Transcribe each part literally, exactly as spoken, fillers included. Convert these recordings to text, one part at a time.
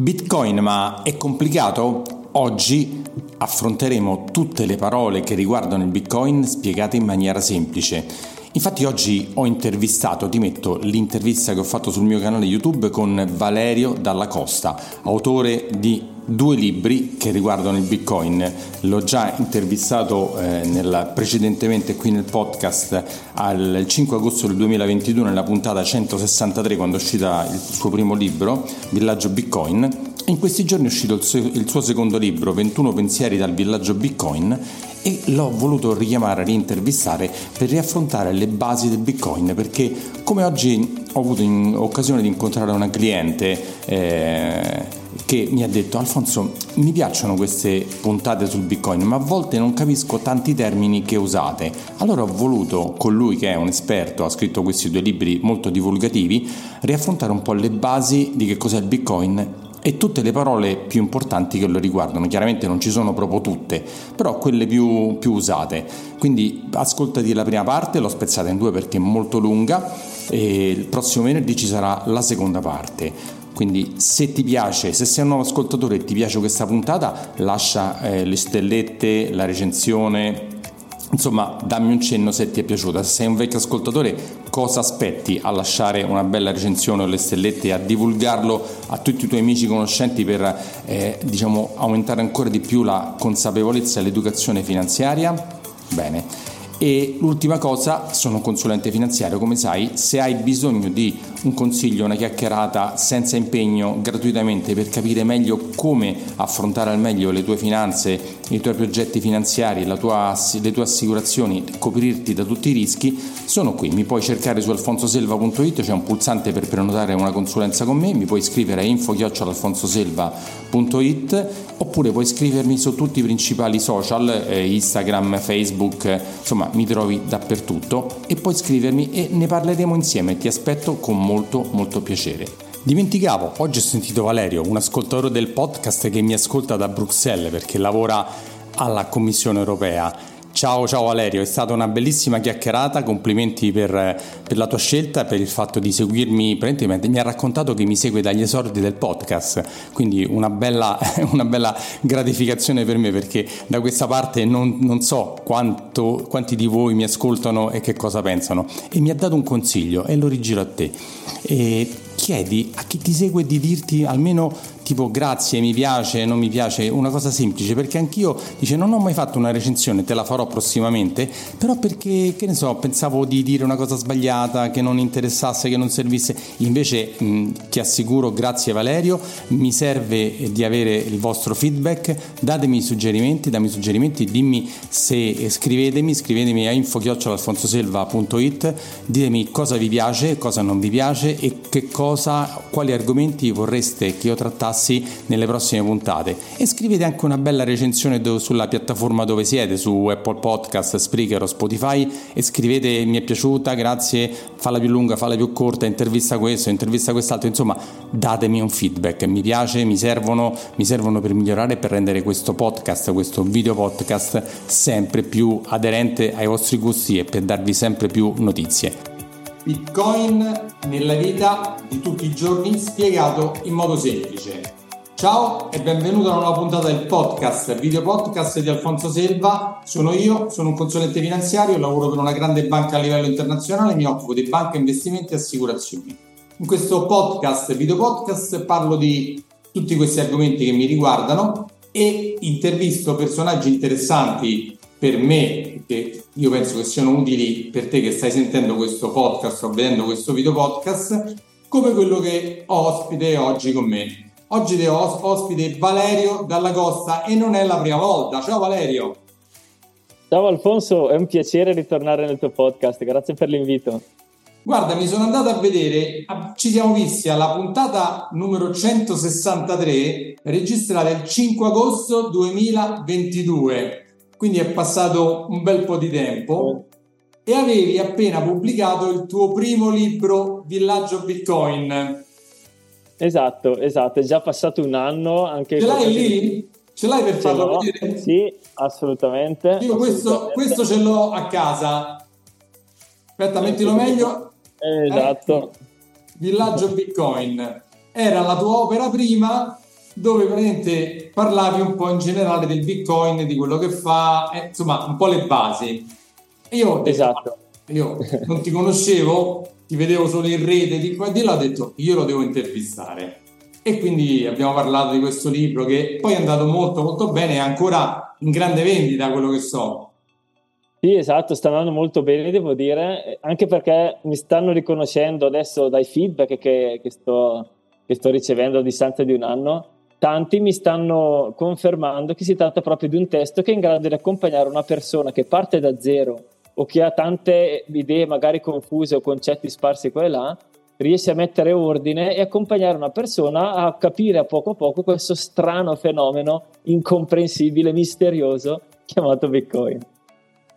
Bitcoin, ma è complicato? Oggi affronteremo tutte le parole che riguardano il Bitcoin spiegate in maniera semplice. Infatti oggi ho intervistato, ti metto l'intervista che ho fatto sul mio canale YouTube con Valerio Dalla Costa, autore di due libri che riguardano il Bitcoin. L'ho già intervistato eh, nel, precedentemente qui nel podcast al cinque agosto del duemilaventidue nella puntata centosessantatré, quando è uscita il suo primo libro, Villaggio Bitcoin. In questi giorni è uscito il suo, il suo secondo libro, ventuno Pensieri dal Villaggio Bitcoin, e l'ho voluto richiamare, riintervistare per riaffrontare le basi del Bitcoin, perché come oggi ho avuto in, occasione di incontrare una cliente eh, che mi ha detto: Alfonso, mi piacciono queste puntate sul Bitcoin, ma a volte non capisco tanti termini che usate. Allora ho voluto, con lui che è un esperto, ha scritto questi due libri molto divulgativi, riaffrontare un po' le basi di che cos'è il Bitcoin e tutte le parole più importanti che lo riguardano. Chiaramente non ci sono proprio tutte, però quelle più, più usate. Quindi ascoltati la prima parte, l'ho spezzata in due perché è molto lunga, e il prossimo venerdì ci sarà la seconda parte. Quindi se ti piace, se sei un nuovo ascoltatore e ti piace questa puntata, lascia eh, le stellette, la recensione. Insomma, dammi un cenno se ti è piaciuta. Se sei un vecchio ascoltatore, cosa aspetti a lasciare una bella recensione o le stellette e a divulgarlo a tutti i tuoi amici conoscenti per eh, diciamo aumentare ancora di più la consapevolezza e l'educazione finanziaria? Bene. E l'ultima cosa, sono un consulente finanziario, come sai. Se hai bisogno di un consiglio, una chiacchierata senza impegno, gratuitamente, per capire meglio come affrontare al meglio le tue finanze, i tuoi progetti finanziari, la tua, le tue assicurazioni, coprirti da tutti i rischi, sono qui. Mi puoi cercare su alfonsoselva punto it, c'è un pulsante per prenotare una consulenza con me, mi puoi scrivere a info chiocciola alfonsoselva punto it, oppure puoi scrivermi su tutti i principali social, eh, Instagram, Facebook, eh, insomma mi trovi dappertutto, e puoi scrivermi e ne parleremo insieme. Ti aspetto con molto molto piacere. Dimenticavo, oggi ho sentito Valerio, un ascoltatore del podcast che mi ascolta da Bruxelles perché lavora alla Commissione Europea. Ciao ciao Valerio, è stata una bellissima chiacchierata, complimenti per, per la tua scelta, per il fatto di seguirmi. Praticamente mi ha raccontato che mi segue dagli esordi del podcast, quindi una bella, una bella gratificazione per me, perché da questa parte non, non so quanto, quanti di voi mi ascoltano e che cosa pensano, e mi ha dato un consiglio e lo rigiro a te. E chiedi a chi ti segue di dirti almeno tipo grazie, mi piace, non mi piace, una cosa semplice, perché anch'io, dice, non ho mai fatto una recensione, te la farò prossimamente, però perché, che ne so, pensavo di dire una cosa sbagliata, che non interessasse, che non servisse. Invece mh, ti assicuro, grazie Valerio, mi serve di avere il vostro feedback. Datemi suggerimenti, dammi suggerimenti, dimmi se, scrivetemi, scrivetemi a info chiocciola alfonsoselva punto it, ditemi cosa vi piace, cosa non vi piace e che cosa, quali argomenti vorreste che io trattassi nelle prossime puntate, e scrivete anche una bella recensione do- sulla piattaforma dove siete, su Apple Podcast, Spreaker o Spotify, e scrivete mi è piaciuta, grazie, falla più lunga, falla più corta, intervista questo, intervista quest'altro, insomma datemi un feedback, mi piace, mi servono, mi servono per migliorare e per rendere questo podcast, questo video podcast sempre più aderente ai vostri gusti e per darvi sempre più notizie. Bitcoin nella vita di tutti i giorni spiegato in modo semplice. Ciao e benvenuto a una nuova puntata del podcast, video podcast di Alfonso Selva. Sono io, sono un consulente finanziario, lavoro per una grande banca a livello internazionale, mi occupo di banche, investimenti e assicurazioni. In questo podcast, video podcast, parlo di tutti questi argomenti che mi riguardano e intervisto personaggi interessanti per me, che io penso che siano utili per te che stai sentendo questo podcast o vedendo questo video podcast, come quello che ho ospite oggi con me. Oggi ho ospite Valerio Dalla Costa e non è la prima volta. Ciao Valerio! Ciao Alfonso, è un piacere ritornare nel tuo podcast, grazie per l'invito. Guarda, mi sono andato a vedere, ci siamo visti alla puntata numero centosessantatré, registrata il cinque agosto duemilaventidue. Quindi è passato un bel po' di tempo e avevi appena pubblicato il tuo primo libro, Villaggio Bitcoin. Esatto, esatto, è già passato un anno. Anche ce l'hai lì? Di... Ce l'hai per ce farlo l'ho. vedere? Sì, assolutamente. Io assolutamente. Questo, questo ce l'ho a casa. Aspetta, mettilo meglio. Esatto. Eh, Villaggio Bitcoin. Era la tua opera prima dove veramente parlavi un po' in generale del Bitcoin, di quello che fa, eh, insomma un po' le basi. Io, esatto. io non ti conoscevo, ti vedevo solo in rete di qua e di là, ho detto io lo devo intervistare. E quindi abbiamo parlato di questo libro che poi è andato molto molto bene, è ancora in grande vendita, quello che so. Sì, esatto, sta andando molto bene, devo dire, anche perché mi stanno riconoscendo adesso dai feedback che, che, sto, che sto ricevendo a distanza di un anno. Tanti mi stanno confermando che si tratta proprio di un testo che è in grado di accompagnare una persona che parte da zero o che ha tante idee magari confuse o concetti sparsi qua e là, riesce a mettere ordine e accompagnare una persona a capire a poco a poco questo strano fenomeno incomprensibile, misterioso, chiamato Bitcoin.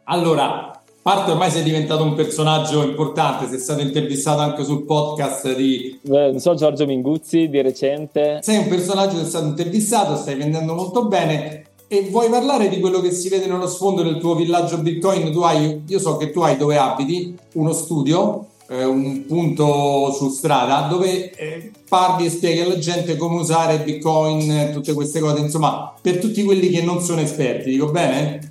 Allora, parte ormai sei diventato un personaggio importante, sei stato intervistato anche sul podcast di... Beh, non so, Giorgio Minguzzi, di recente. Sei un personaggio che è stato intervistato, stai vendendo molto bene e vuoi parlare di quello che si vede nello sfondo del tuo villaggio Bitcoin? Tu hai, io so che tu hai dove abiti, uno studio, eh, un punto su strada dove eh, parli e spieghi alla gente come usare Bitcoin, tutte queste cose, insomma, per tutti quelli che non sono esperti, dico bene?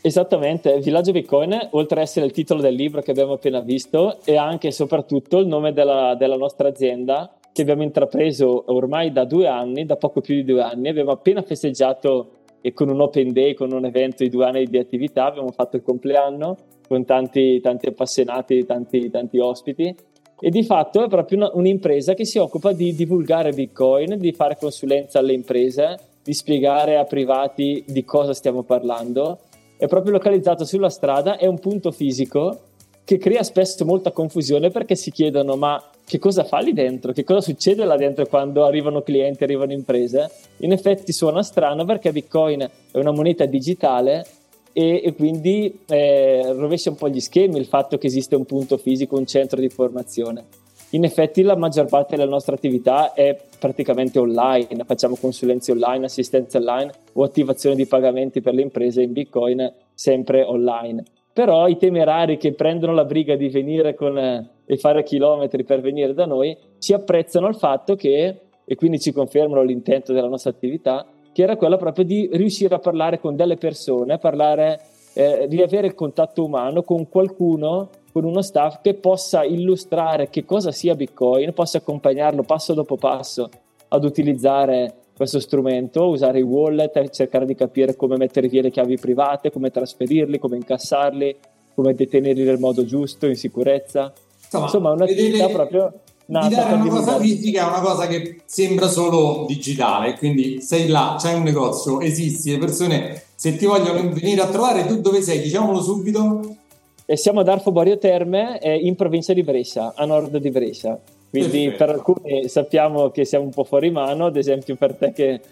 Esattamente, Villaggio Bitcoin, oltre ad essere il titolo del libro che abbiamo appena visto, è anche e soprattutto il nome della, della nostra azienda che abbiamo intrapreso ormai da due anni, da poco più di due anni. Abbiamo appena festeggiato e con un open day, con un evento di due anni di attività, abbiamo fatto il compleanno con tanti, tanti appassionati, tanti, tanti ospiti e di fatto è proprio una, un'impresa che si occupa di divulgare Bitcoin, di fare consulenza alle imprese, di spiegare a privati di cosa stiamo parlando. È proprio localizzato sulla strada, è un punto fisico che crea spesso molta confusione perché si chiedono ma che cosa fa lì dentro, che cosa succede là dentro quando arrivano clienti, arrivano imprese. In effetti suona strano perché Bitcoin è una moneta digitale e, e quindi eh, rovescia un po' gli schemi il fatto che esiste un punto fisico, un centro di formazione. In effetti la maggior parte della nostra attività è praticamente online, facciamo consulenze online, assistenze online o attivazione di pagamenti per le imprese in Bitcoin sempre online. Però i temerari che prendono la briga di venire con, eh, e fare chilometri per venire da noi ci apprezzano il fatto che, e quindi ci confermano l'intento della nostra attività, che era quella proprio di riuscire a parlare con delle persone, parlare, eh, di avere il contatto umano con qualcuno, con uno staff che possa illustrare che cosa sia Bitcoin, possa accompagnarlo passo dopo passo ad utilizzare questo strumento, usare i wallet, cercare di capire come mettere via le chiavi private, come trasferirli, come incassarli, come detenerli nel modo giusto, in sicurezza. Insomma, Insomma una attività proprio nata. Di dare una cosa fisica è una cosa che sembra solo digitale, quindi sei là, c'hai un negozio, esisti, le persone se ti vogliono venire a trovare, tu dove sei? Diciamolo subito. E siamo a Darfo Boario Terme, eh, in provincia di Brescia, a nord di Brescia. Quindi Perfetto. Per alcuni sappiamo che siamo un po' fuori mano, ad esempio per te che,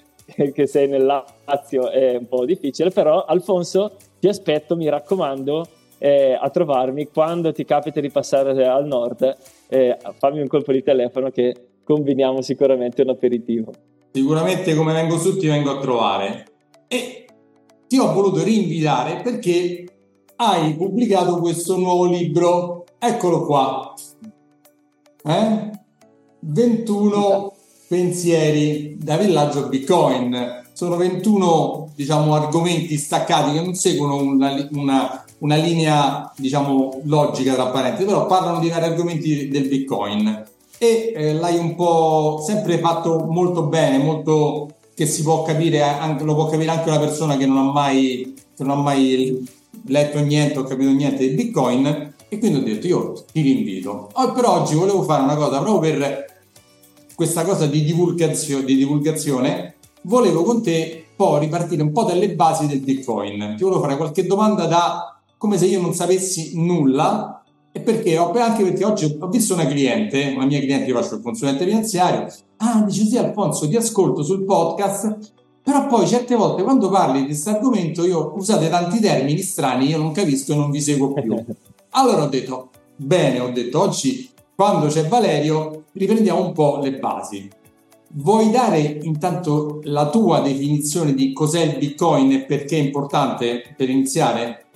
che sei nel Lazio è un po' difficile, però Alfonso ti aspetto, mi raccomando, eh, a trovarmi quando ti capita di passare al nord, eh, fammi un colpo di telefono che combiniamo sicuramente un aperitivo. Sicuramente come vengo su ti vengo a trovare e ti ho voluto rinvitare perché hai pubblicato questo nuovo libro, eccolo qua, eh? ventuno pensieri da villaggio Bitcoin. Sono ventuno, diciamo, argomenti staccati che non seguono una, una, una linea, diciamo, logica tra parentesi, però parlano di vari argomenti del Bitcoin e eh, l'hai un po' sempre fatto molto bene, molto che si può capire, anche, lo può capire anche una persona che non ha mai, che non ha mai letto niente, ho capito niente di Bitcoin e quindi ho detto io ti rinvito. Oh, per oggi volevo fare una cosa proprio per questa cosa di divulgazione, di divulgazione volevo con te poi ripartire un po' dalle basi del Bitcoin. Ti volevo fare qualche domanda da come se io non sapessi nulla e perché ho, anche perché oggi ho visto una cliente, una mia cliente, io faccio il consulente finanziario, ah dice sì Alfonso ti ascolto sul podcast. Però poi certe volte quando parli di questo argomento io usate tanti termini strani, io non capisco e non vi seguo più. Allora ho detto, bene, ho detto oggi quando c'è Valerio riprendiamo un po' le basi. Vuoi dare intanto la tua definizione di cos'è il Bitcoin e perché è importante per iniziare?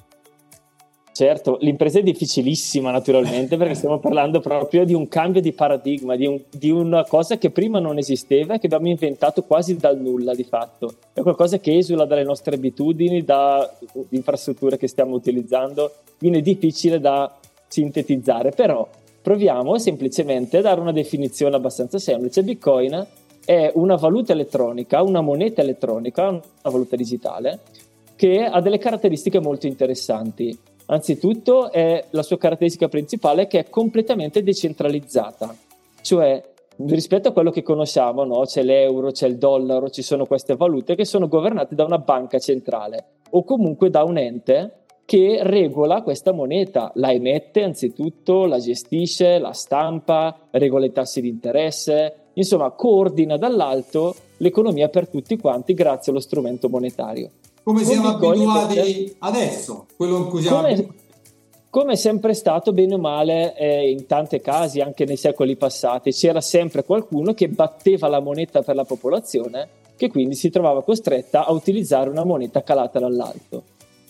Certo, l'impresa è difficilissima naturalmente perché stiamo parlando proprio di un cambio di paradigma, di, un, di una cosa che prima non esisteva e che abbiamo inventato quasi dal nulla di fatto. È qualcosa che esula dalle nostre abitudini, da infrastrutture che stiamo utilizzando, quindi è difficile da sintetizzare, però proviamo semplicemente a dare una definizione abbastanza semplice. Bitcoin è una valuta elettronica, una moneta elettronica, una valuta digitale che ha delle caratteristiche molto interessanti. Anzitutto è la sua caratteristica principale che è completamente decentralizzata, cioè rispetto a quello che conosciamo, no? C'è l'euro, c'è il dollaro, ci sono queste valute che sono governate da una banca centrale o comunque da un ente che regola questa moneta, la emette anzitutto, la gestisce, la stampa, regola i tassi di interesse, insomma coordina dall'alto l'economia per tutti quanti grazie allo strumento monetario. Come siamo abituati adesso, quello in cui siamo abituati. Come è sempre stato, bene o male, eh, in tanti casi, anche nei secoli passati, c'era sempre qualcuno che batteva la moneta per la popolazione, che quindi si trovava costretta a utilizzare una moneta calata dall'alto.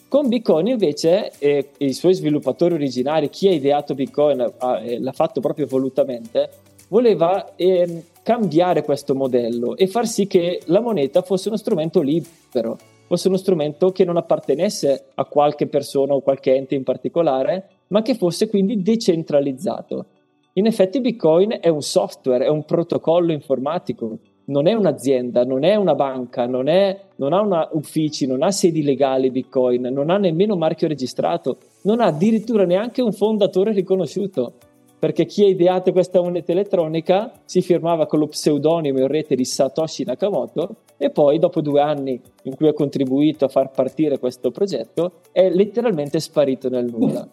Con Bitcoin invece, eh, i suoi sviluppatori originari, chi ha ideato Bitcoin eh, l'ha fatto proprio volutamente, voleva eh, cambiare questo modello e far sì che la moneta fosse uno strumento libero, fosse uno strumento che non appartenesse a qualche persona o qualche ente in particolare, ma che fosse quindi decentralizzato. In effetti Bitcoin è un software, è un protocollo informatico, non è un'azienda, non è una banca, non, è, non ha una uffici, non ha sedi legali Bitcoin, non ha nemmeno marchio registrato, non ha addirittura neanche un fondatore riconosciuto, perché chi ha ideato questa moneta elettronica si firmava con lo pseudonimo in rete di Satoshi Nakamoto e poi dopo due anni in cui ha contribuito a far partire questo progetto è letteralmente sparito nel nulla.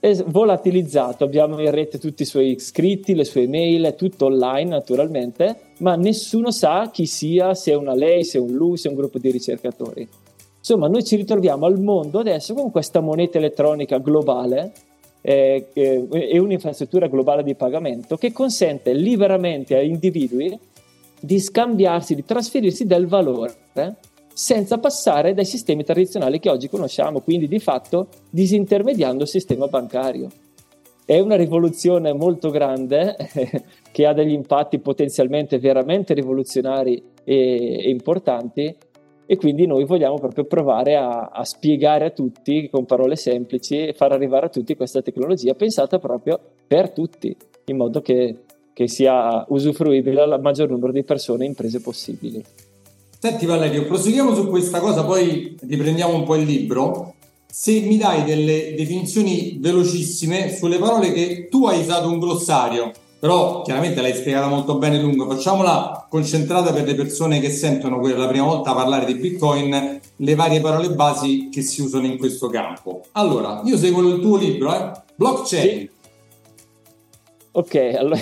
È volatilizzato, abbiamo in rete tutti i suoi scritti, le sue mail, tutto online naturalmente, ma nessuno sa chi sia, se è una lei, se è un lui, se è un gruppo di ricercatori. Insomma, noi ci ritroviamo al mondo adesso con questa moneta elettronica globale e eh, eh, un'infrastruttura globale di pagamento che consente liberamente a individui di scambiarsi, di trasferirsi del valore eh, senza passare dai sistemi tradizionali che oggi conosciamo, quindi di fatto disintermediando il sistema bancario. È una rivoluzione molto grande eh, che ha degli impatti potenzialmente veramente rivoluzionari e, e importanti, e quindi noi vogliamo proprio provare a, a spiegare a tutti con parole semplici e far arrivare a tutti questa tecnologia pensata proprio per tutti, in modo che, che sia usufruibile al maggior numero di persone e imprese possibili. Senti Valerio, proseguiamo su questa cosa, poi riprendiamo un po' il libro. Se mi dai delle definizioni velocissime sulle parole che tu hai usato un glossario, però chiaramente l'hai spiegata molto bene lungo, facciamola concentrata per le persone che sentono per la prima volta parlare di Bitcoin, le varie parole basi che si usano in questo campo. Allora, io seguo il tuo libro, eh? Blockchain. Sì. Ok, allora,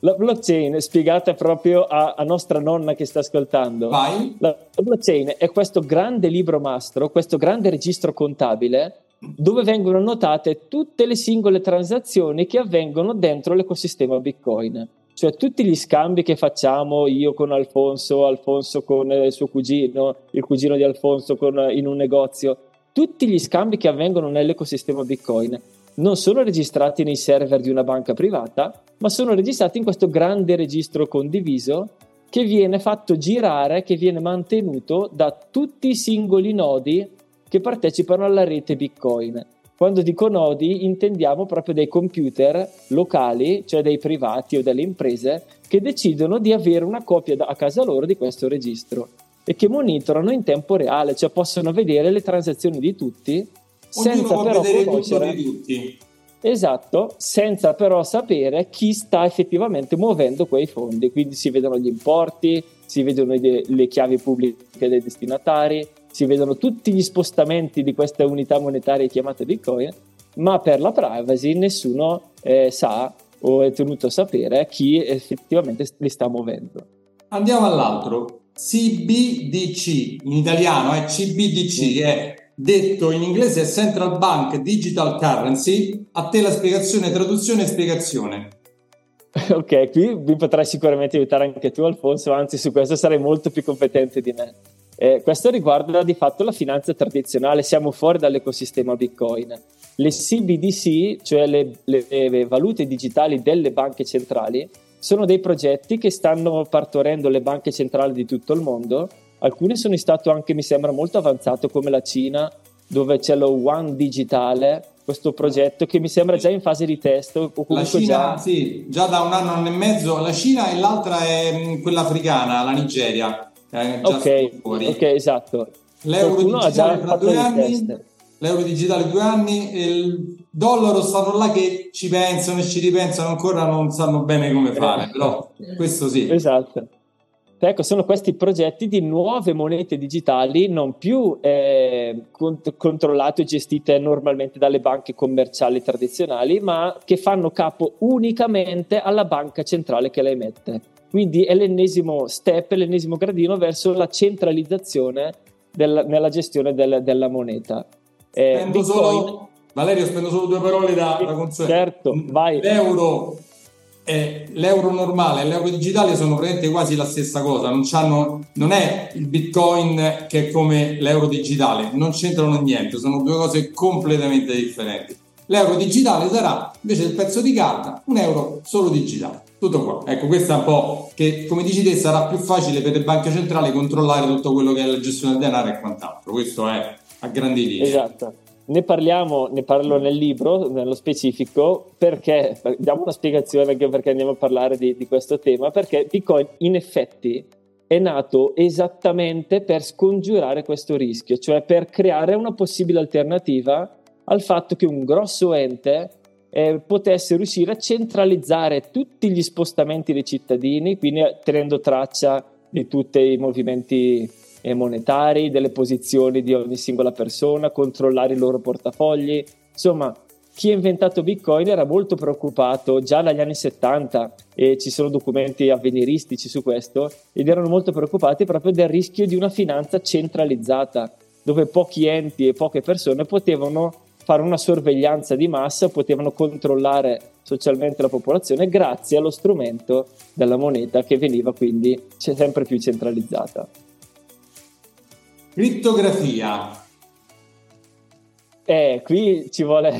la blockchain è spiegata proprio a, a nostra nonna che sta ascoltando. Vai. La, la blockchain è questo grande libro mastro, questo grande registro contabile, dove vengono annotate tutte le singole transazioni che avvengono dentro l'ecosistema Bitcoin, cioè tutti gli scambi che facciamo io con Alfonso, Alfonso con il suo cugino, il cugino di Alfonso con, in un negozio, tutti gli scambi che avvengono nell'ecosistema Bitcoin non sono registrati nei server di una banca privata, ma sono registrati in questo grande registro condiviso che viene fatto girare, che viene mantenuto da tutti i singoli nodi che partecipano alla rete Bitcoin. Quando dico nodi intendiamo proprio dei computer locali, cioè dei privati o delle imprese, che decidono di avere una copia a casa loro di questo registro e che monitorano in tempo reale, cioè possono vedere le transazioni di tutti. Ognuno senza però conoscere di tutti. Esatto, senza però sapere chi sta effettivamente muovendo quei fondi, quindi si vedono gli importi, si vedono le chiavi pubbliche dei destinatari, si vedono tutti gli spostamenti di queste unità monetarie chiamate Bitcoin, ma per la privacy nessuno eh, sa o è tenuto a sapere chi effettivamente li sta muovendo. Andiamo all'altro, C B D C, in italiano è C B D C, che è detto in inglese è Central Bank Digital Currency, a te la spiegazione, traduzione e spiegazione. Ok, qui mi potrai sicuramente aiutare anche tu Alfonso, anzi su questo sarai molto più competente di me. Eh, questo riguarda di fatto la finanza tradizionale, siamo fuori dall'ecosistema Bitcoin. Le C B D C, cioè le, le, le valute digitali delle banche centrali, sono dei progetti che stanno partorendo le banche centrali di tutto il mondo. Alcune sono in stato anche, mi sembra, molto avanzato, come la Cina, dove c'è lo Yuan digitale, questo progetto che mi sembra già in fase di test. O comunque la Cina, già... sì, già da un anno, anno e mezzo, la Cina, e l'altra è quella africana, la Nigeria. È già ok, ok, esatto. L'euro digitale fra due anni, l'euro digitale due anni, il dollaro stanno là che ci pensano e ci ripensano ancora, non sanno bene come fare, eh. però questo sì. Esatto. Ecco, sono questi progetti di nuove monete digitali non più eh, cont- controllate e gestite normalmente dalle banche commerciali tradizionali, ma che fanno capo unicamente alla banca centrale che le emette. Quindi è l'ennesimo step, l'ennesimo gradino verso la centralizzazione del, nella gestione del, della moneta. Eh, spendo Bitcoin, solo, Valerio, spendo solo due parole da, da consueto. Certo, vai. L'euro... Eh, l'euro normale e l'euro digitale sono praticamente quasi la stessa cosa, non, c'hanno, non è il Bitcoin che è come l'euro digitale, non c'entrano niente, sono due cose completamente differenti. L'euro digitale sarà invece il pezzo di carta, un euro solo digitale, tutto qua. Ecco, questa è un po' che, come dici te, sarà più facile per le banche centrali controllare tutto quello che è la gestione del denaro e quant'altro. Questo è a grandi linee. Esatto. Ne parliamo, ne parlo nel libro, nello specifico, perché diamo una spiegazione anche perché andiamo a parlare di, di questo tema, perché Bitcoin in effetti è nato esattamente per scongiurare questo rischio, cioè per creare una possibile alternativa al fatto che un grosso ente eh, potesse riuscire a centralizzare tutti gli spostamenti dei cittadini, quindi tenendo traccia di tutti i movimenti e monetari, delle posizioni di ogni singola persona, controllare i loro portafogli. Insomma, chi ha inventato Bitcoin era molto preoccupato già dagli anni settanta, e ci sono documenti avveniristici su questo, ed erano molto preoccupati proprio del rischio di una finanza centralizzata, dove pochi enti e poche persone potevano fare una sorveglianza di massa, potevano controllare socialmente la popolazione grazie allo strumento della moneta, che veniva quindi sempre più centralizzata. Crittografia. Eh, qui ci vuole...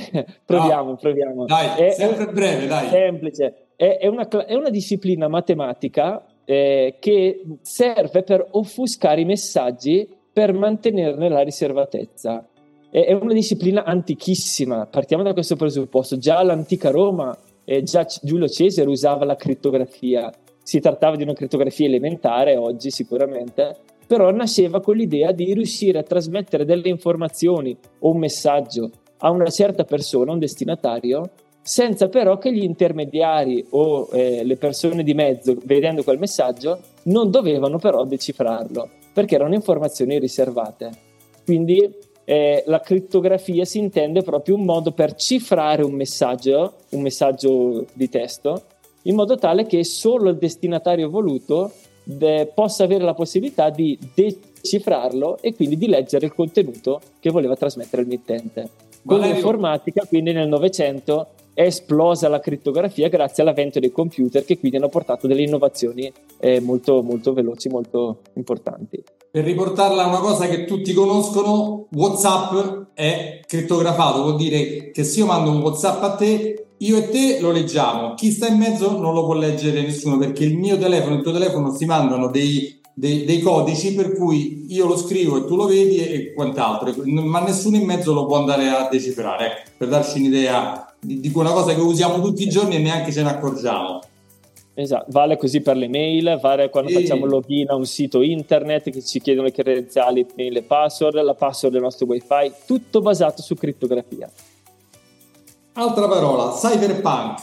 proviamo, no. proviamo. Dai, è, sempre è, breve, dai. Semplice. È, è, una, è una disciplina matematica eh, che serve per offuscare i messaggi, per mantenerne la riservatezza. È, è una disciplina antichissima. Partiamo da questo presupposto. Già l'antica Roma, eh, già Giulio Cesare usava la crittografia. Si trattava di una crittografia elementare, oggi sicuramente, però nasceva con l'idea di riuscire a trasmettere delle informazioni o un messaggio a una certa persona, un destinatario, senza però che gli intermediari o eh, le persone di mezzo, vedendo quel messaggio, non dovevano però decifrarlo, perché erano informazioni riservate. Quindi eh, la crittografia si intende proprio un modo per cifrare un messaggio, un messaggio di testo, in modo tale che solo il destinatario voluto De, possa avere la possibilità di decifrarlo e quindi di leggere il contenuto che voleva trasmettere il mittente. Con l'informatica, quindi, nel Novecento è esplosa la crittografia grazie all'avvento dei computer, che quindi hanno portato delle innovazioni eh, molto, molto veloci, molto importanti. Per riportarla a una cosa che tutti conoscono, WhatsApp è crittografato, vuol dire che se io mando un WhatsApp a te, io e te lo leggiamo, chi sta in mezzo non lo può leggere nessuno, perché il mio telefono e il tuo telefono si mandano dei, dei, dei codici per cui io lo scrivo e tu lo vedi e quant'altro, ma nessuno in mezzo lo può andare a decifrare, ecco, per darci un'idea di, di quella cosa che usiamo tutti i giorni e neanche ce ne accorgiamo. Esatto, vale così per le mail, vale quando e... facciamo login a un sito internet che ci chiedono le credenziali, le password, la password del nostro wifi, tutto basato su crittografia. Altra parola, cyberpunk.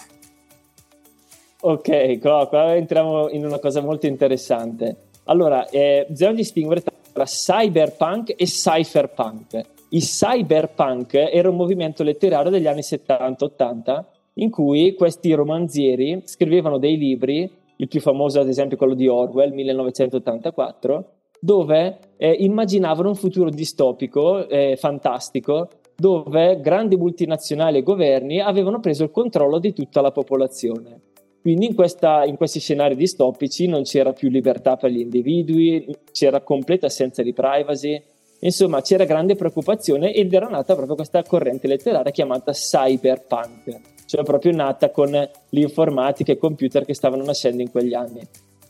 Ok, qua, qua entriamo in una cosa molto interessante. Allora, eh, bisogna distinguere tra cyberpunk e cypherpunk. Il cyberpunk era un movimento letterario degli anni settanta ottanta in cui questi romanzieri scrivevano dei libri, il più famoso ad esempio quello di Orwell, millenovecentottantaquattro, dove eh, immaginavano un futuro distopico, eh, fantastico, dove grandi multinazionali e governi avevano preso il controllo di tutta la popolazione. Quindi in, questa, in questi scenari distopici non c'era più libertà per gli individui, c'era completa assenza di privacy, insomma c'era grande preoccupazione ed era nata proprio questa corrente letteraria chiamata cyberpunk, cioè proprio nata con l'informatica e i computer che stavano nascendo in quegli anni.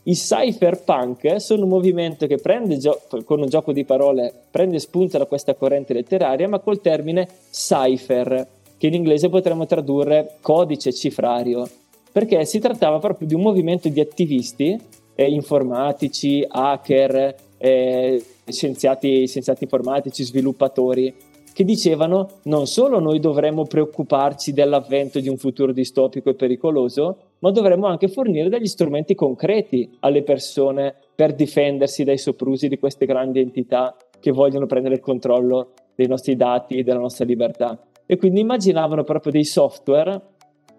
I cyberpunk sono un movimento che prende, gio- con un gioco di parole, prende spunto da questa corrente letteraria, ma col termine cipher, che in inglese potremmo tradurre codice cifrario, perché si trattava proprio di un movimento di attivisti, eh, informatici, hacker, eh, scienziati, scienziati informatici, sviluppatori, che dicevano non solo noi dovremmo preoccuparci dell'avvento di un futuro distopico e pericoloso, ma dovremmo anche fornire degli strumenti concreti alle persone per difendersi dai soprusi di queste grandi entità che vogliono prendere il controllo dei nostri dati e della nostra libertà. E quindi immaginavano proprio dei software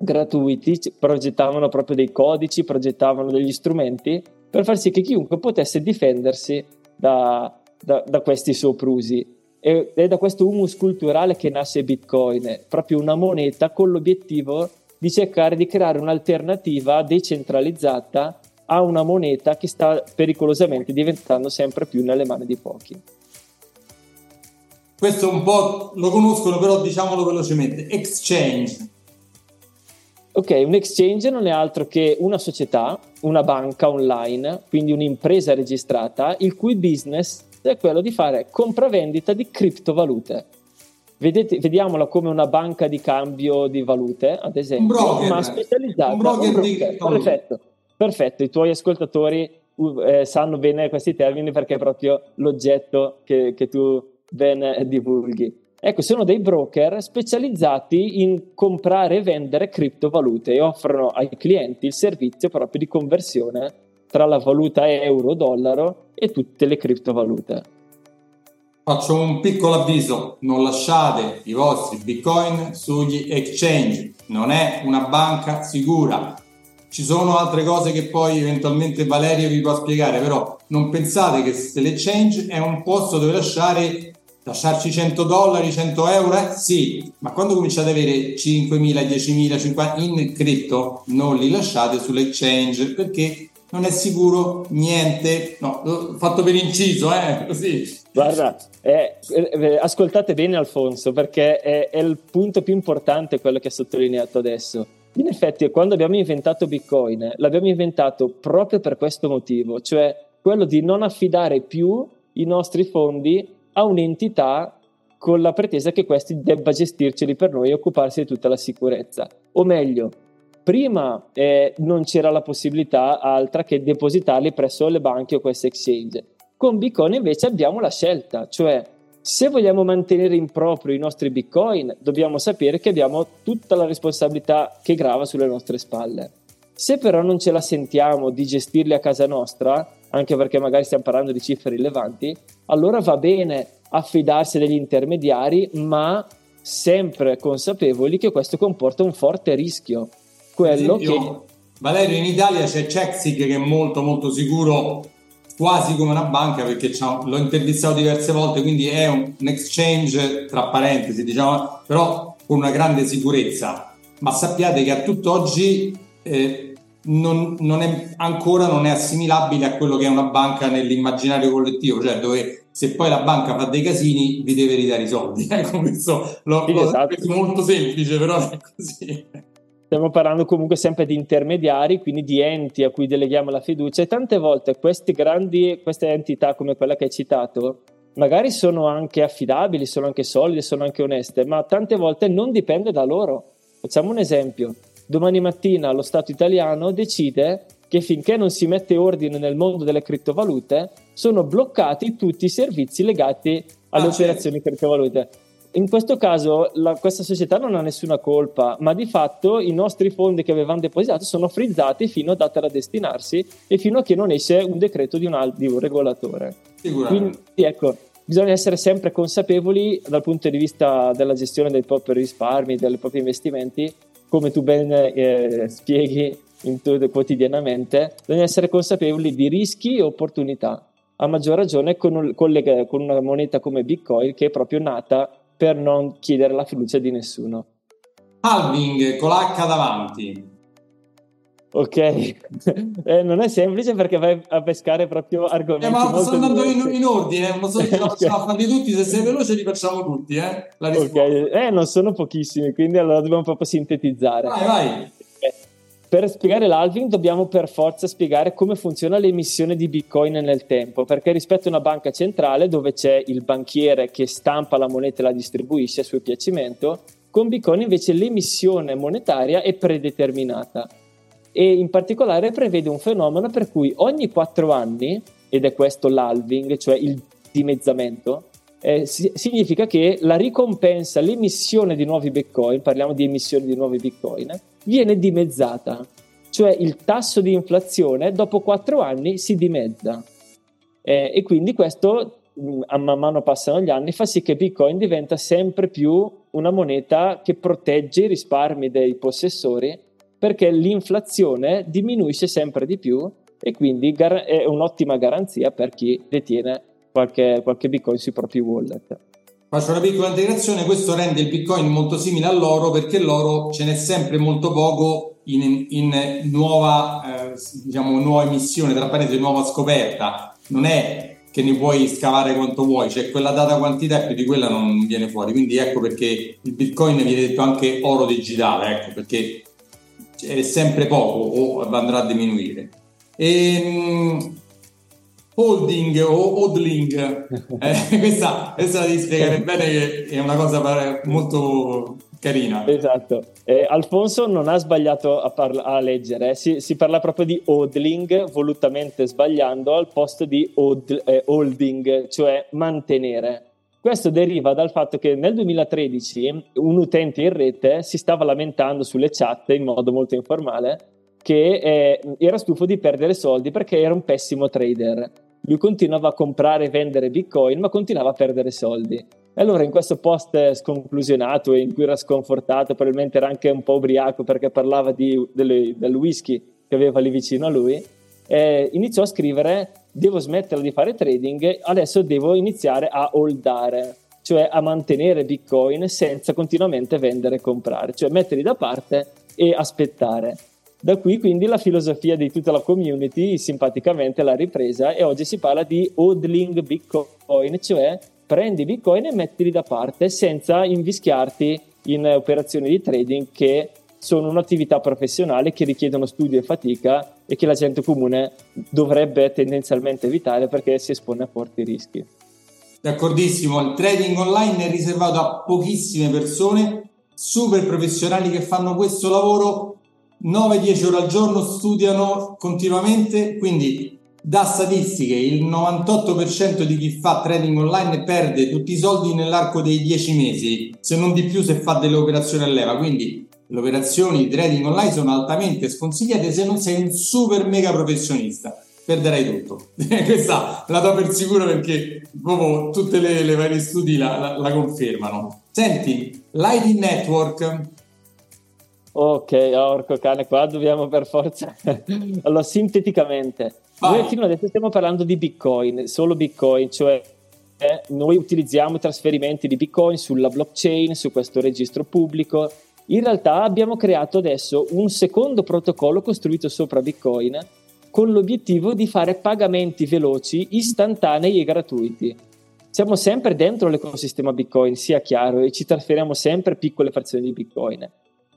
gratuiti, progettavano proprio dei codici, progettavano degli strumenti per far sì che chiunque potesse difendersi da, da, da questi soprusi. E, è da questo humus culturale che nasce Bitcoin, proprio una moneta con l'obiettivo di cercare di creare un'alternativa decentralizzata a una moneta che sta pericolosamente diventando sempre più nelle mani di pochi. Questo un po' lo conoscono, però diciamolo velocemente. Exchange. Ok, un exchange non è altro che una società, una banca online, quindi un'impresa registrata, il cui business è quello di fare compravendita di criptovalute. Vedete, vediamola come una banca di cambio di valute, ad esempio, broker, ma specializzata. Un broker, un broker. Di... Perfetto, perfetto, i tuoi ascoltatori eh, sanno bene questi termini perché è proprio l'oggetto che, che tu ben divulghi. Ecco, sono dei broker specializzati in comprare e vendere criptovalute e offrono ai clienti il servizio proprio di conversione tra la valuta euro-dollaro e tutte le criptovalute. Faccio un piccolo avviso, non lasciate i vostri bitcoin sugli exchange, non è una banca sicura. Ci sono altre cose che poi eventualmente Valerio vi può spiegare, però non pensate che se l'exchange è un posto dove lasciare lasciarci cento dollari, cento euro, eh? Sì, ma quando cominciate ad avere cinquemila, diecimila, cinquantamila in cripto, non li lasciate sull'exchange perché non è sicuro niente. No, fatto per inciso, eh? Così. Guarda, eh, eh, ascoltate bene Alfonso, perché è, è il punto più importante quello che ha sottolineato adesso. In effetti, quando abbiamo inventato Bitcoin, l'abbiamo inventato proprio per questo motivo, cioè quello di non affidare più i nostri fondi a un'entità con la pretesa che questi debba gestirceli per noi e occuparsi di tutta la sicurezza. O meglio, prima eh, non c'era la possibilità altra che depositarli presso le banche o questi exchange. Con Bitcoin invece abbiamo la scelta, cioè se vogliamo mantenere in proprio i nostri bitcoin dobbiamo sapere che abbiamo tutta la responsabilità che grava sulle nostre spalle. Se però non ce la sentiamo di gestirli a casa nostra, anche perché magari stiamo parlando di cifre rilevanti, allora va bene affidarsi a degli intermediari, ma sempre consapevoli che questo comporta un forte rischio. Quello esempio, che Valerio, in Italia c'è CheckSig che è molto molto sicuro, quasi come una banca, perché l'ho intervistato diverse volte, quindi è un exchange tra parentesi, diciamo, però con una grande sicurezza. Ma sappiate che a tutt'oggi eh, non, non è ancora non è assimilabile a quello che è una banca nell'immaginario collettivo, cioè dove se poi la banca fa dei casini vi deve ridare i soldi. Ecco, questo lo, sì, lo esatto. È molto semplice, però è così. Stiamo parlando comunque sempre di intermediari, quindi di enti a cui deleghiamo la fiducia, e tante volte queste grandi, queste entità come quella che hai citato magari sono anche affidabili, sono anche solide, sono anche oneste, ma tante volte non dipende da loro. Facciamo un esempio: domani mattina lo Stato italiano decide che finché non si mette ordine nel mondo delle criptovalute sono bloccati tutti i servizi legati alle ah, operazioni sì. criptovalute. In questo caso la, questa società non ha nessuna colpa, ma di fatto i nostri fondi che avevamo depositato sono frizzati fino a data da destinarsi e fino a che non esce un decreto di un, di un regolatore. Quindi ecco, bisogna essere sempre consapevoli dal punto di vista della gestione dei propri risparmi, dei propri investimenti, come tu ben eh, spieghi in tu, quotidianamente, bisogna essere consapevoli di rischi e opportunità, a maggior ragione con, un, con, le, con una moneta come Bitcoin che è proprio nata per non chiedere la fiducia di nessuno. Halving, con la H davanti. Ok, eh, non è semplice perché vai a pescare proprio argomenti. Eh, ma sto andando in, in ordine, non so se ce la facciamo a farli tutti. Se sei veloce, li facciamo tutti. Eh? La okay. eh, non sono pochissimi, quindi allora dobbiamo proprio sintetizzare. Vai, vai. Per spiegare l'halving dobbiamo per forza spiegare come funziona l'emissione di Bitcoin nel tempo, perché rispetto a una banca centrale dove c'è il banchiere che stampa la moneta e la distribuisce a suo piacimento, con Bitcoin invece l'emissione monetaria è predeterminata e in particolare prevede un fenomeno per cui ogni quattro anni, ed è questo l'halving, cioè il dimezzamento, eh, si- significa che la ricompensa, l'emissione di nuovi Bitcoin, parliamo di emissione di nuovi Bitcoin, viene dimezzata, cioè il tasso di inflazione dopo quattro anni si dimezza eh, e quindi questo a man mano passano gli anni fa sì che Bitcoin diventa sempre più una moneta che protegge i risparmi dei possessori perché l'inflazione diminuisce sempre di più e quindi gar- è un'ottima garanzia per chi detiene qualche, qualche Bitcoin sui propri wallet. Faccio una piccola integrazione, questo rende il Bitcoin molto simile all'oro perché l'oro ce n'è sempre molto poco in, in nuova eh, diciamo nuova emissione, tra parentesi nuova scoperta, non è che ne puoi scavare quanto vuoi, cioè quella data quantità e più di quella non viene fuori, quindi ecco perché il Bitcoin viene detto anche oro digitale, ecco perché è sempre poco o andrà a diminuire. E, holding o hodling, eh, questa, questa la devi spiegare bene che è una cosa molto carina. Esatto, eh, Alfonso non ha sbagliato a, parla- a leggere, eh. si, si parla proprio di hodling, volutamente sbagliando, al posto di od- eh, holding, cioè mantenere. Questo deriva dal fatto che nel duemilatredici un utente in rete si stava lamentando sulle chat in modo molto informale che eh, era stufo di perdere soldi perché era un pessimo trader. Lui continuava a comprare e vendere Bitcoin, ma continuava a perdere soldi. E allora in questo post sconclusionato in cui era sconfortato, probabilmente era anche un po' ubriaco perché parlava di, delle, del whisky che aveva lì vicino a lui, eh, iniziò a scrivere: devo smetterla di fare trading, adesso devo iniziare a holdare, cioè a mantenere Bitcoin senza continuamente vendere e comprare, cioè metterli da parte e aspettare. Da qui quindi la filosofia di tutta la community simpaticamente l'ha ripresa e oggi si parla di hodling Bitcoin, cioè prendi Bitcoin e mettili da parte senza invischiarti in operazioni di trading che sono un'attività professionale che richiedono studio e fatica e che la gente comune dovrebbe tendenzialmente evitare perché si espone a forti rischi. D'accordissimo, il trading online è riservato a pochissime persone super professionali che fanno questo lavoro nove dieci ore al giorno, studiano continuamente, quindi da statistiche il novantotto per cento di chi fa trading online perde tutti i soldi nell'arco dei dieci mesi, se non di più se fa delle operazioni a leva, quindi le operazioni di trading online sono altamente sconsigliate se non sei un super mega professionista, perderai tutto. Questa la do per sicuro perché proprio tutte le, le varie studi la, la, la confermano. Senti, Lightning Network. Ok, orco cane, qua dobbiamo per forza. Allora, sinteticamente, noi fino adesso stiamo parlando di Bitcoin, solo Bitcoin, cioè eh, noi utilizziamo i trasferimenti di Bitcoin sulla blockchain, su questo registro pubblico. In realtà abbiamo creato adesso un secondo protocollo costruito sopra Bitcoin con l'obiettivo di fare pagamenti veloci, istantanei e gratuiti. Siamo sempre dentro l'ecosistema Bitcoin, sia chiaro, e ci trasferiamo sempre piccole frazioni di Bitcoin.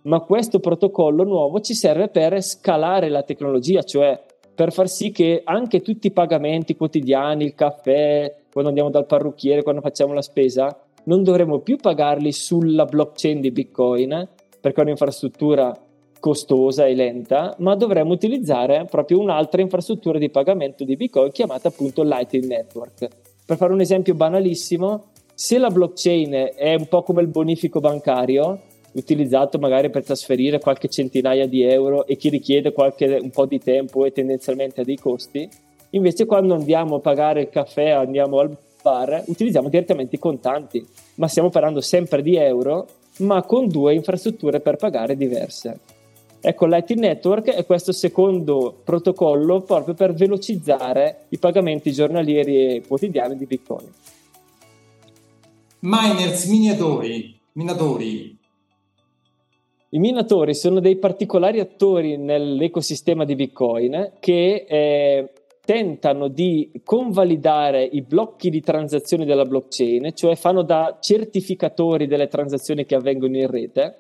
Ma questo protocollo nuovo ci serve per scalare la tecnologia, cioè per far sì che anche tutti i pagamenti quotidiani, il caffè, quando andiamo dal parrucchiere, quando facciamo la spesa, non dovremo più pagarli sulla blockchain di Bitcoin, perché è un'infrastruttura costosa e lenta, ma dovremo utilizzare proprio un'altra infrastruttura di pagamento di Bitcoin chiamata appunto Lightning Network. Per fare un esempio banalissimo, se la blockchain è un po' come il bonifico bancario, utilizzato magari per trasferire qualche centinaia di euro e che richiede qualche, un po' di tempo e tendenzialmente ha dei costi, invece quando andiamo a pagare il caffè, andiamo al bar, utilizziamo direttamente i contanti, ma stiamo parlando sempre di euro, ma con due infrastrutture per pagare diverse. Ecco, Lightning Network è questo secondo protocollo proprio per velocizzare i pagamenti giornalieri e quotidiani di Bitcoin. Miners, miniatori, minatori. I minatori sono dei particolari attori nell'ecosistema di Bitcoin che eh, tentano di convalidare i blocchi di transazioni della blockchain, cioè fanno da certificatori delle transazioni che avvengono in rete,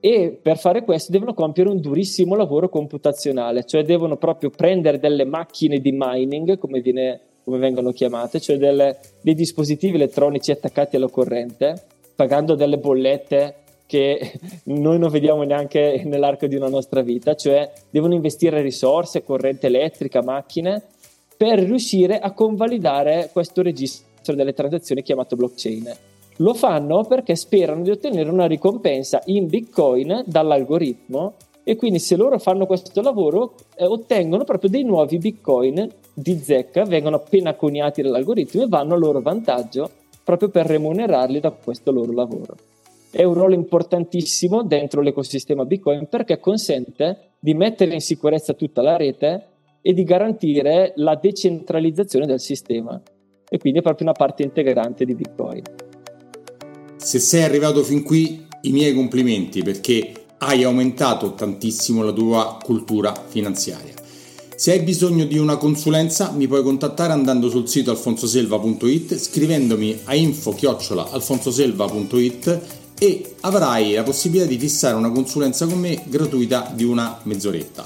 e per fare questo devono compiere un durissimo lavoro computazionale, cioè devono proprio prendere delle macchine di mining, come, viene, come vengono chiamate, cioè delle, dei dispositivi elettronici attaccati alla corrente, pagando delle bollette che noi non vediamo neanche nell'arco di una nostra vita, cioè devono investire risorse, corrente elettrica, macchine, per riuscire a convalidare questo registro delle transazioni chiamato blockchain. Lo fanno perché sperano di ottenere una ricompensa in Bitcoin dall'algoritmo, e quindi se loro fanno questo lavoro eh, ottengono proprio dei nuovi Bitcoin di zecca, vengono appena coniati dall'algoritmo e vanno a loro vantaggio proprio per remunerarli da questo loro lavoro. È un ruolo importantissimo dentro l'ecosistema Bitcoin perché consente di mettere in sicurezza tutta la rete e di garantire la decentralizzazione del sistema, e quindi è proprio una parte integrante di Bitcoin. Se sei arrivato fin qui, i miei complimenti, perché hai aumentato tantissimo la tua cultura finanziaria. Se hai bisogno di una consulenza, mi puoi contattare andando sul sito alfonsoselva punto it, scrivendomi a info chiocciola alfonsoselva punto it, e avrai la possibilità di fissare una consulenza con me gratuita di una mezz'oretta.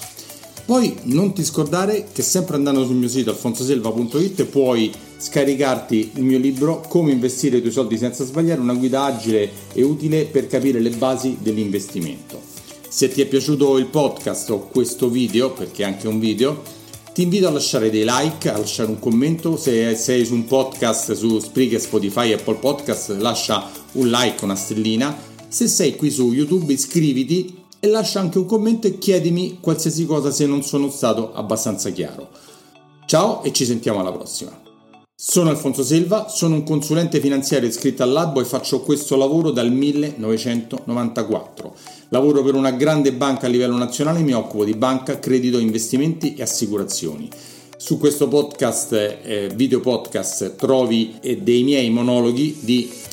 Poi non ti scordare che sempre andando sul mio sito alfonsoselva punto it puoi scaricarti il mio libro Come investire i tuoi soldi senza sbagliare, una guida agile e utile per capire le basi dell'investimento. Se ti è piaciuto il podcast o questo video, perché è anche un video, ti invito a lasciare dei like, a lasciare un commento. Se sei su un podcast, su Spreaker, Spotify, Apple Podcast, lascia un like, una stellina. Se sei qui su YouTube, iscriviti e lascia anche un commento e chiedimi qualsiasi cosa se non sono stato abbastanza chiaro. Ciao e ci sentiamo alla prossima. Sono Alfonso Selva, sono un consulente finanziario iscritto al Labo e faccio questo lavoro dal millenovecentonovantaquattro. Lavoro per una grande banca a livello nazionale, mi occupo di banca, credito, investimenti e assicurazioni. Su questo podcast, eh, video podcast, trovi eh, dei miei monologhi di